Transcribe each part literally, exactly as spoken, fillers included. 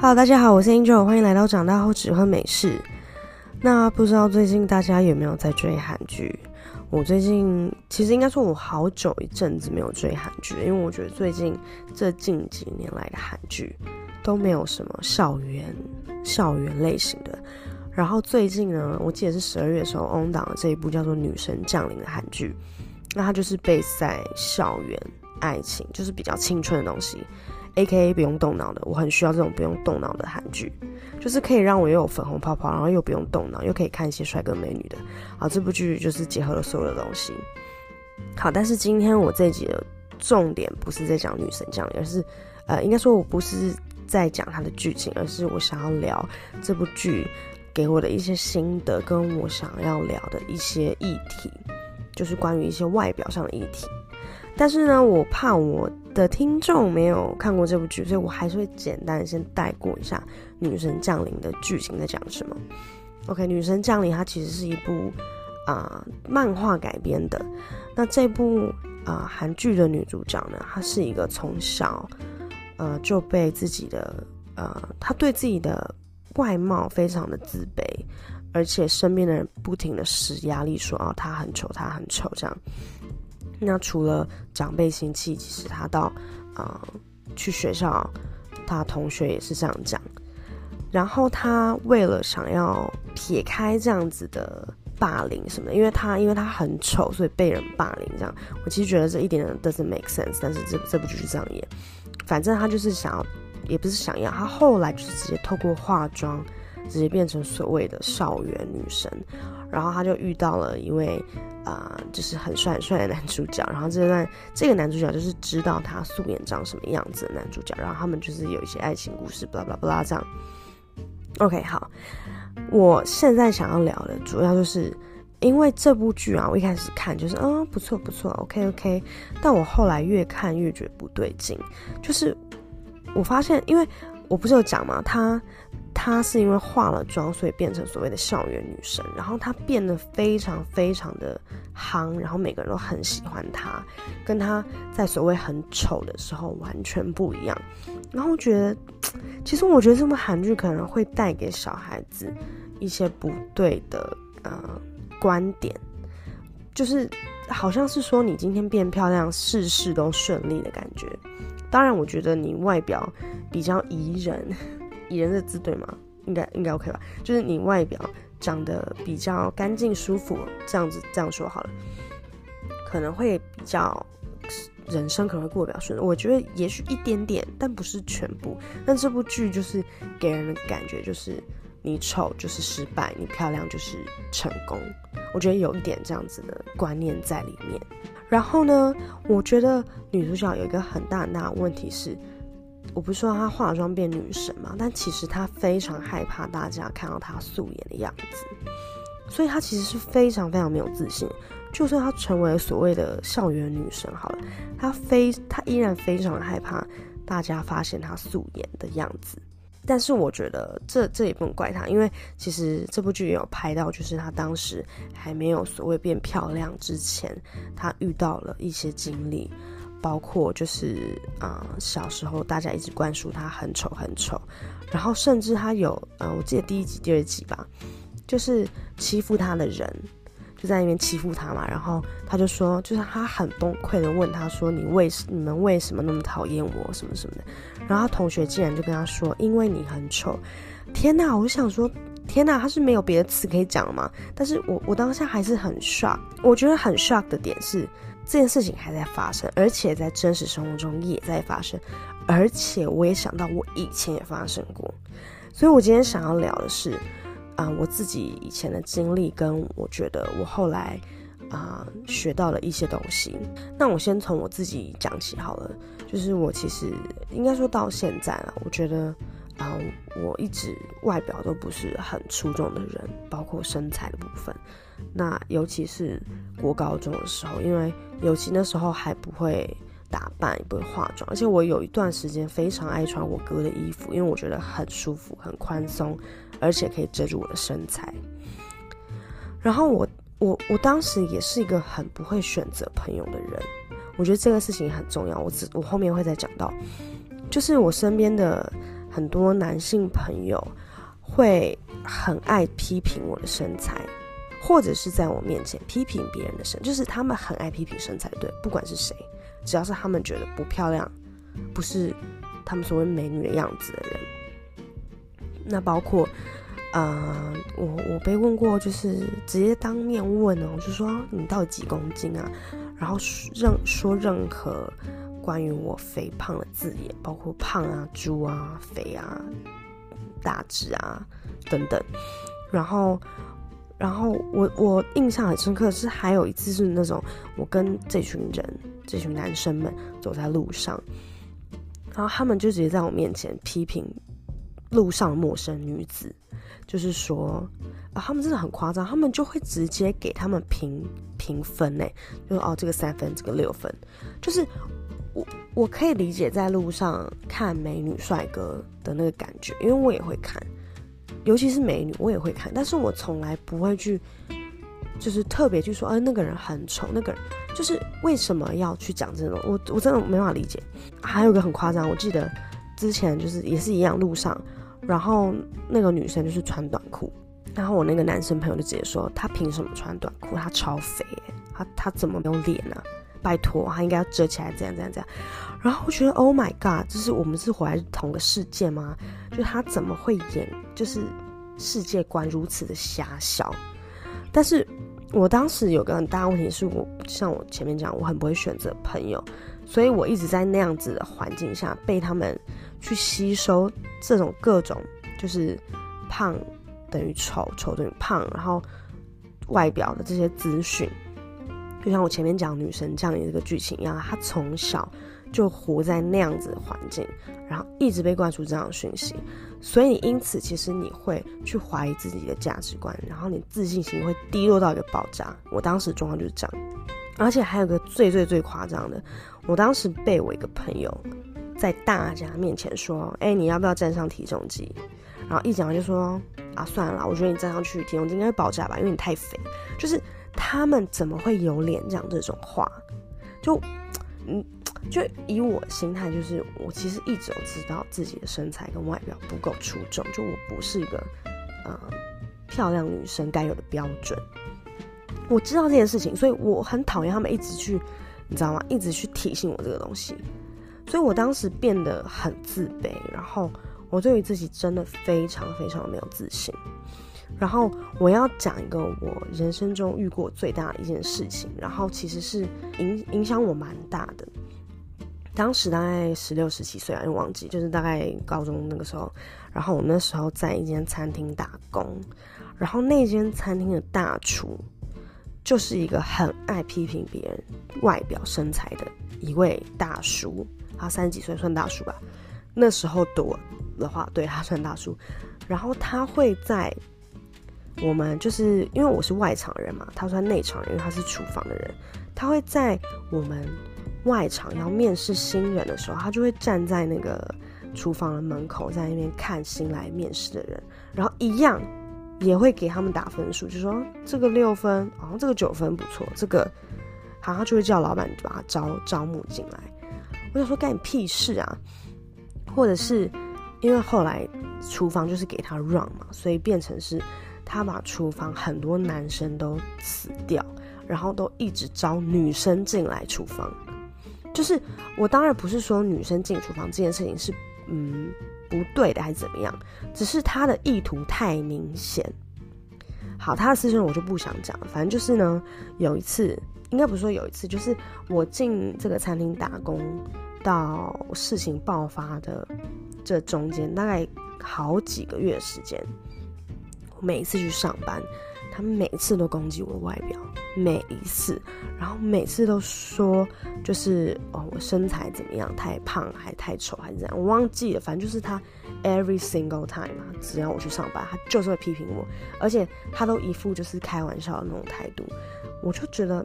Hello， 大家好，我是 Angel， 欢迎来到长大后只喝美式。那不知道最近大家有没有在追韩剧？我最近其实应该说我好久一阵子没有追韩剧，因为我觉得最近这近几年来的韩剧都没有什么校园校园类型的。然后最近呢，我记得是十二月的时候 on 档的这一部叫做《女神降临》的韩剧，那它就是 base 在校园爱情，就是比较青春的东西。A K A 不用动脑的，我很需要这种不用动脑的韩剧，就是可以让我又有粉红泡泡，然后又不用动脑，又可以看一些帅哥美女的。好，这部剧就是结合了所有的东西。好，但是今天我这一集的重点不是在讲女神降临，而是呃，应该说我不是在讲它的剧情，而是我想要聊这部剧给我的一些心得，跟我想要聊的一些议题，就是关于一些外表上的议题。但是呢，我怕我的听众没有看过这部剧，所以我还是会简单先带过一下《女神降临》的剧情在讲什么。OK，《女神降临》它其实是一部啊、呃、漫画改编的。那这部啊、呃、韩剧的女主角呢，她是一个从小呃就被自己的呃，她对自己的外貌非常的自卑，而且身边的人不停的施压力说啊她很丑，她很丑这样。那除了长辈亲戚，其实他到啊、呃、去学校，他同学也是这样讲。然后他为了想要撇开这样子的霸凌什么的，因为他因为他很丑，所以被人霸凌这样。我其实觉得这一点 doesn't make sense， 但是这这部剧是这样演。反正他就是想要，也不是想要，他后来就是直接透过化妆，直接变成所谓的校园女神。然后他就遇到了一位啊、呃，就是很帅很帅的男主角，然后这段这个男主角就是知道他素颜长什么样子的男主角，然后他们就是有一些爱情故事 blah blah blah 这样。 OK， 好，我现在想要聊的主要就是因为这部剧啊，我一开始看就是啊、哦、不错不错 OK OK， 但我后来越看越觉得不对劲，就是我发现，因为我不是有讲嘛，他她是因为化了妆，所以变成所谓的校园女神，然后她变得非常非常的夯，然后每个人都很喜欢她，跟她在所谓很丑的时候完全不一样。然后我觉得，其实我觉得这部韩剧可能会带给小孩子一些不对的呃观点，就是好像是说你今天变漂亮，事事都顺利的感觉。当然，我觉得你外表比较宜人。以人的字对吗？应该应该 OK 吧，就是你外表长得比较干净舒服，这样子这样说好了，可能会比较人生可能会过得比较顺，我觉得也许一点点，但不是全部。但这部剧就是给人的感觉就是你丑就是失败，你漂亮就是成功，我觉得有一点这样子的观念在里面。然后呢，我觉得女主角有一个很大很大的问题是，我不是说她化妆变女神嘛，但其实她非常害怕大家看到她素颜的样子，所以她其实是非常非常没有自信。就算她成为了所谓的校园女神好了，她非她依然非常害怕大家发现她素颜的样子。但是我觉得这这也不能怪她，因为其实这部剧也有拍到，就是她当时还没有所谓变漂亮之前，她遇到了一些经历。包括就是啊、呃，小时候大家一直灌输他很丑很丑，然后甚至他有呃，我记得第一集第二集吧，就是欺负他的人就在那边欺负他嘛，然后他就说，就是他很崩溃的问他说，你为你们为什么那么讨厌我什么什么的，然后他同学竟然就跟他说，因为你很丑。天哪，我想说。天哪，他是没有别的词可以讲了吗？但是我我当下还是很 shock， 我觉得很 shock 的点是这件事情还在发生，而且在真实生活中也在发生，而且我也想到我以前也发生过，所以我今天想要聊的是，啊、呃，我自己以前的经历跟我觉得我后来啊、呃、学到了一些东西。那我先从我自己讲起好了，就是我其实应该说到现在了，我觉得。然后我一直外表都不是很出众的人，包括身材的部分。那尤其是国高中的时候，因为尤其那时候还不会打扮，也不会化妆，而且我有一段时间非常爱穿我哥的衣服，因为我觉得很舒服、很宽松，而且可以遮住我的身材。然后我我我当时也是一个很不会选择朋友的人，我觉得这个事情很重要，我只我后面会再讲到，就是我身边的。很多男性朋友会很爱批评我的身材，或者是在我面前批评别人的身材，就是他们很爱批评身材，对，不管是谁，只要是他们觉得不漂亮，不是他们所谓美女的样子的人。那包括呃，我我被问过，就是直接当面问哦，我就说你到底几公斤啊？然后任说任何关于我肥胖的字眼，包括胖啊、猪啊、肥啊、大只啊等等。然后，然后我我印象很深刻的是，还有一次是那种我跟这群人、这群男生们走在路上，然后他们就直接在我面前批评路上的陌生女子。就是说、啊、他们真的很夸张，他们就会直接给他们评评分耶，就是哦这个三分这个六分，就是我我可以理解在路上看美女帅哥的那个感觉，因为我也会看，尤其是美女我也会看，但是我从来不会去就是特别去说、啊、那个人很丑，那个人就是为什么要去讲这种，我我真的没办法理解。还有一个很夸张，我记得之前就是也是一样路上，然后那个女生就是穿短裤，然后我那个男生朋友就直接说他凭什么穿短裤，他超肥、欸、他, 他怎么没有脸啊，拜托他应该要遮起来这样这样这样。然后我觉得 Oh my god， 就是我们是活在同个世界吗？就他怎么会演就是世界观如此的狭小。但是我当时有个很大的问题是，我像我前面讲我很不会选择朋友，所以我一直在那样子的环境下被他们去吸收这种各种就是胖等于丑，丑等于胖，然后外表的这些资讯，就像我前面讲女神降临这个剧情一样，她从小就活在那样子的环境，然后一直被灌输这样的讯息，所以因此其实你会去怀疑自己的价值观，然后你自信心会低落到一个爆炸。我当时状况就是这样。而且还有个最最最夸张的，我当时被我一个朋友在大家面前说，哎、欸，你要不要站上体重机？然后一讲就说，啊，算了啦，我觉得你站上去体重机应该会爆炸吧，因为你太肥。就是他们怎么会有脸讲这种话？就，嗯，就以我心态，就是我其实一直有知道自己的身材跟外表不够出众，就我不是一个呃漂亮女生该有的标准。我知道这件事情，所以我很讨厌他们一直去，你知道吗？一直去提醒我这个东西。所以我当时变得很自卑，然后我对于自己真的非常非常没有自信。然后我要讲一个我人生中遇过最大的一件事情，然后其实是影影响我蛮大的。当时大概十六十七岁啊，因为忘记，就是大概高中那个时候。然后我那时候在一间餐厅打工，然后那间餐厅的大厨就是一个很爱批评别人外表身材的一位大叔。他三十几岁算大叔吧，那时候对我的话，对他算大叔。然后他会在我们就是因为我是外场人嘛，他算内场人，因为他是厨房的人。他会在我们外场要面试新人的时候，他就会站在那个厨房的门口，在那边看新来面试的人，然后一样也会给他们打分数，就说这个六分，好像这个九分不错，这个，然后他就会叫老板把他招招募进来。我想说干你屁事啊！或者是因为后来厨房就是给他 run 嘛，所以变成是他把厨房很多男生都辞掉，然后都一直招女生进来厨房。就是我当然不是说女生进厨房这件事情是嗯不对的还是怎么样，只是他的意图太明显。好，他的私生活我就不想讲了。反正就是呢，有一次。应该不是说有一次，就是我进这个餐厅打工到事情爆发的这中间大概好几个月的时间，我每一次去上班，他们每一次都攻击我的外表，每一次，然后每次都说就是哦我身材怎么样，太胖还太丑还是这样，我忘记了，反正就是他 every single time 嘛，只要我去上班，他就是会批评我，而且他都一副就是开玩笑的那种态度，我就觉得。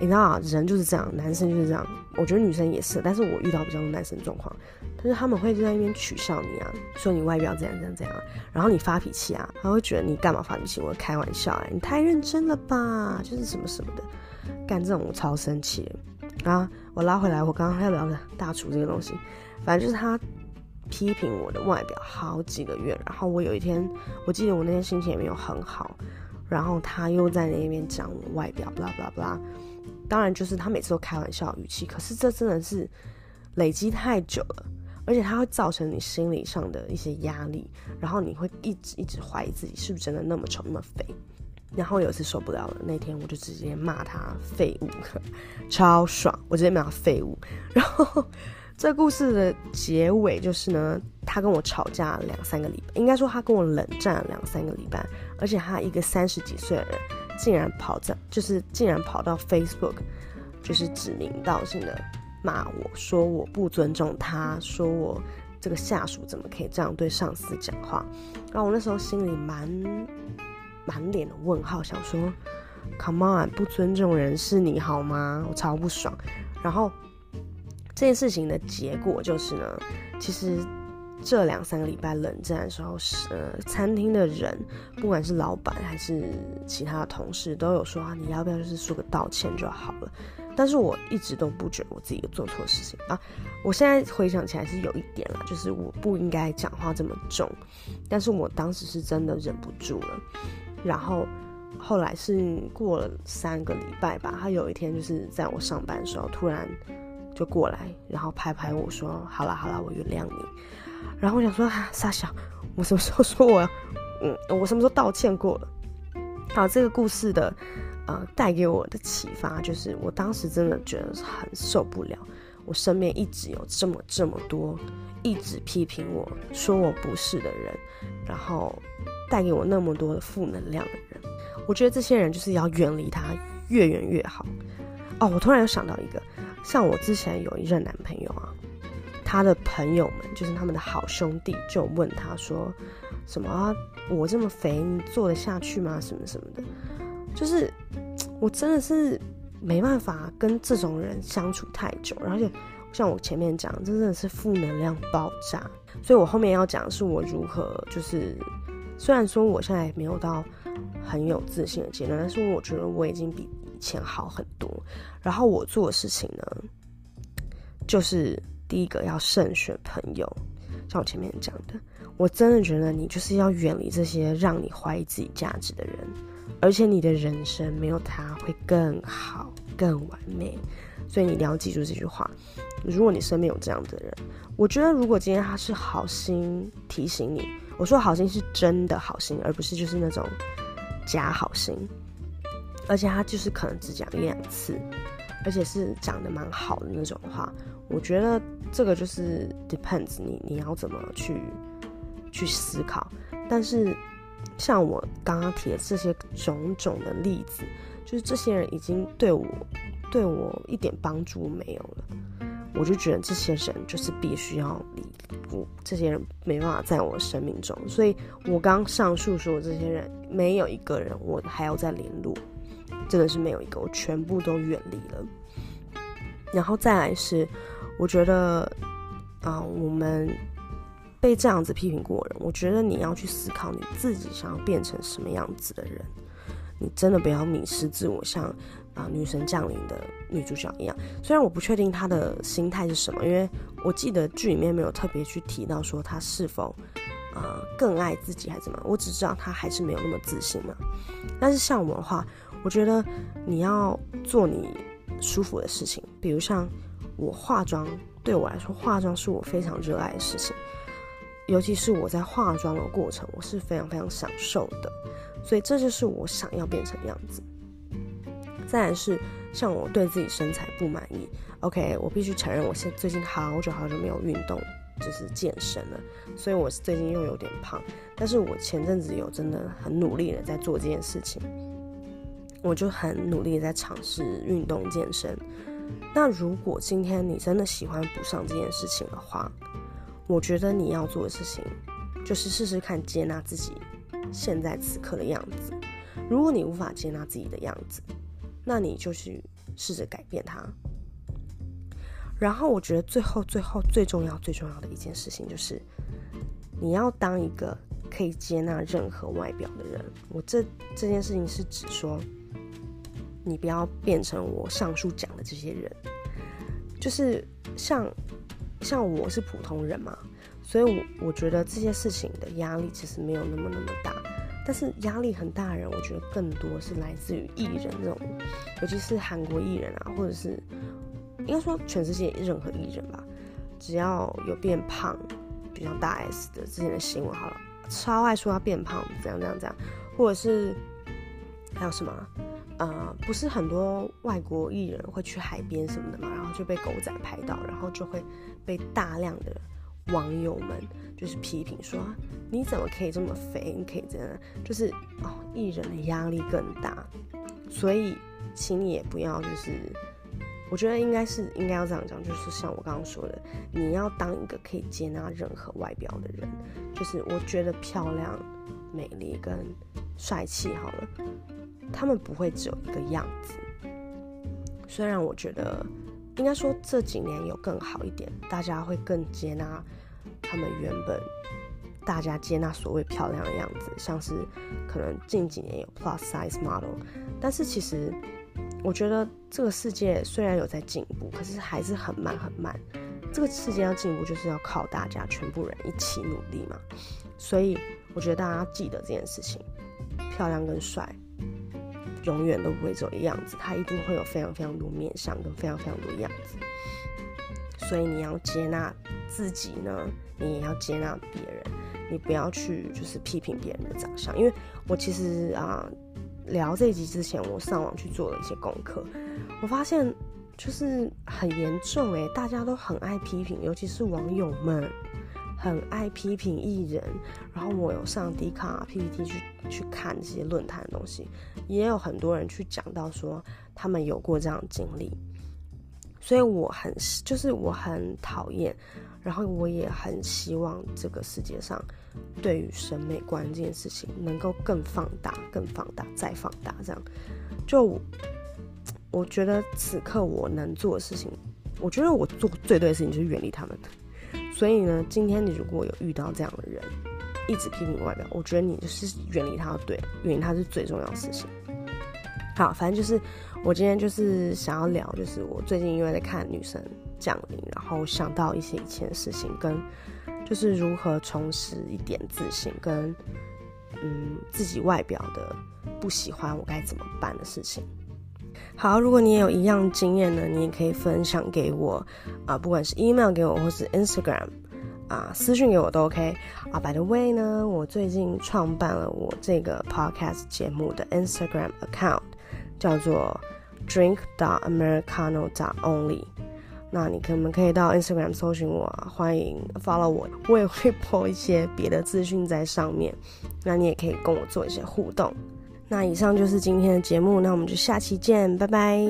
你知道啊，人就是这样，男生就是这样，我觉得女生也是，但是我遇到比较多男生状况，但是他们会就在那边取笑你啊，说你外表怎样怎样怎样，然后你发脾气啊，他会觉得你干嘛发脾气，我开玩笑啊，你太认真了吧，就是什么什么的，干这种我超生气的。然后我拉回来，我刚刚在聊的大厨这个东西，反正就是他批评我的外表好几个月，然后我有一天，我记得我那天心情也没有很好，然后他又在那边讲我外表 blah blah blah， 当然就是他每次都开玩笑的语气，可是这真的是累积太久了，而且它会造成你心理上的一些压力，然后你会一直一直怀疑自己是不是真的那么丑那么肥。然后有一次受不了了，那天我就直接骂他废物，超爽，我直接骂他废物。然后这故事的结尾就是呢，他跟我吵架两三个礼拜，应该说他跟我冷战两三个礼拜，而且他一个三十几岁的人竟然跑在就是竟然跑到 Facebook 就是指名道姓的骂我，说我不尊重他，说我这个下属怎么可以这样对上司讲话。然后我那时候心里蛮满脸的问号，想说 come on， 不尊重人是你好吗？我超不爽。然后这件事情的结果就是呢，其实这两三个礼拜冷战的时候，呃，餐厅的人不管是老板还是其他的同事都有说、啊、你要不要就是说个道歉就好了。但是我一直都不觉得我自己有做错事情啊，我现在回想起来是有一点啦，就是我不应该讲话这么重，但是我当时是真的忍不住了。然后后来是过了三个礼拜吧，他有一天就是在我上班的时候突然就过来，然后拍拍我说好啦好啦，我原谅你。然后我想说啊，傻小，我什么时候说我嗯，我什么时候道歉过了。好，这个故事的呃，带给我的启发就是我当时真的觉得很受不了，我身边一直有这么这么多一直批评我说我不是的人，然后带给我那么多的负能量的人，我觉得这些人就是要远离他，越远越好。哦，我突然又想到一个，像我之前有一任男朋友啊，他的朋友们就是他们的好兄弟就问他说什么、啊、我这么肥你做得下去吗什么什么的，就是我真的是没办法跟这种人相处太久，而且像我前面讲这真的是负能量爆炸。所以我后面要讲的是我如何，就是虽然说我现在没有到很有自信的阶段，但是我觉得我已经比以前好很多。然后我做的事情呢，就是第一个要慎选朋友，像我前面讲的，我真的觉得你就是要远离这些让你怀疑自己价值的人，而且你的人生没有他会更好更完美。所以你一定要记住这句话，如果你身边有这样的人，我觉得如果今天他是好心提醒你，我说好心是真的好心，而不是就是那种假好心，而且他就是可能只讲一两次，而且是讲得蛮好的那种话，我觉得这个就是 depends 你你要怎么去去思考。但是像我刚刚提的这些种种的例子，就是这些人已经对我对我一点帮助没有了，我就觉得这些人就是必须要离我，这些人没办法在我生命中。所以我刚上述说这些人没有一个人我还要再联络，真的是没有一个，我全部都远离了。然后再来是我觉得啊、呃，我们被这样子批评过的人，我觉得你要去思考你自己想要变成什么样子的人，你真的不要迷失自我，像啊、呃、女神降临的女主角一样。虽然我不确定她的心态是什么，因为我记得剧里面没有特别去提到说她是否啊、呃、更爱自己还是什么，我只知道她还是没有那么自信嘛。但是像我的话，我觉得你要做你舒服的事情，比如像我化妆，对我来说化妆是我非常热爱的事情，尤其是我在化妆的过程我是非常非常享受的，所以这就是我想要变成的样子。再来是像我对自己身材不满意， OK， 我必须承认我现在最近好久好久没有运动就是健身了，所以我最近又有点胖，但是我前阵子有真的很努力的在做这件事情，我就很努力的在尝试运动健身。那如果今天你真的喜欢不上这件事情的话，我觉得你要做的事情就是试试看接纳自己现在此刻的样子。如果你无法接纳自己的样子，那你就去试着改变它。然后我觉得最后最后最重要最重要的一件事情就是，你要当一个可以接纳任何外表的人。我这这件事情是指说，你不要变成我上述讲的这些人，就是像像我是普通人嘛，所以我我觉得这些事情的压力其实没有那么那么大，但是压力很大的人我觉得更多是来自于艺人这种，尤其是韩国艺人啊，或者是应该说全世界任何艺人吧，只要有变胖，比较大 S 的之前的新闻好了，超爱说他变胖怎样怎样怎样，或者是还有什么呃，不是很多外国艺人会去海边什么的嘛，然后就被狗仔拍到，然后就会被大量的网友们就是批评说你怎么可以这么肥，你可以这样，就是哦，艺人的压力更大，所以请你也不要，就是我觉得应该是应该要这样讲，就是像我刚刚说的，你要当一个可以接纳任何外表的人，就是我觉得漂亮、美丽跟帅气好了，他们不会只有一个样子。虽然我觉得应该说这几年有更好一点，大家会更接纳他们原本大家接纳所谓漂亮的样子，像是可能近几年有 plus size model， 但是其实我觉得这个世界虽然有在进步，可是还是很慢很慢。这个世界要进步就是要靠大家全部人一起努力嘛，所以我觉得大家要记得这件事情，漂亮跟帅永远都不会只有一样子，它一定会有非常非常多面向跟非常非常多样子，所以你要接纳自己呢，你也要接纳别人，你不要去就是批评别人的长相。因为我其实啊、呃、聊这一集之前我上网去做了一些功课，我发现就是很严重欸，大家都很爱批评，尤其是网友们很爱批评艺人，然后我有上 Dcard、P P T 去去看这些论坛的东西，也有很多人去讲到说他们有过这样的经历，所以我很就是我很讨厌，然后我也很希望这个世界上对于审美观这件事情能够更放大、更放大、再放大，这样就我觉得此刻我能做的事情，我觉得我做最对的事情就是远离他们。所以呢，今天你如果有遇到这样的人，一直批评外表，我觉得你就是远离他，对，远离他是最重要的事情。好，反正就是我今天就是想要聊，就是我最近因为在看《女神降临》，然后想到一些以前的事情，跟就是如何重拾一点自信，跟嗯自己外表的不喜欢我该怎么办的事情。好，如果你也有一样经验呢，你也可以分享给我、呃、不管是 email 给我或是 Instagram、呃、私讯给我都 OK、呃、By the way 呢，我最近创办了我这个 podcast 节目的 Instagram account， 叫做 drink dot americano dot only， 那你可能可以到 Instagram 搜寻我，欢迎 follow 我，我也会 po 一些别的资讯在上面，那你也可以跟我做一些互动。那以上就是今天的节目，那我们就下期见，拜拜。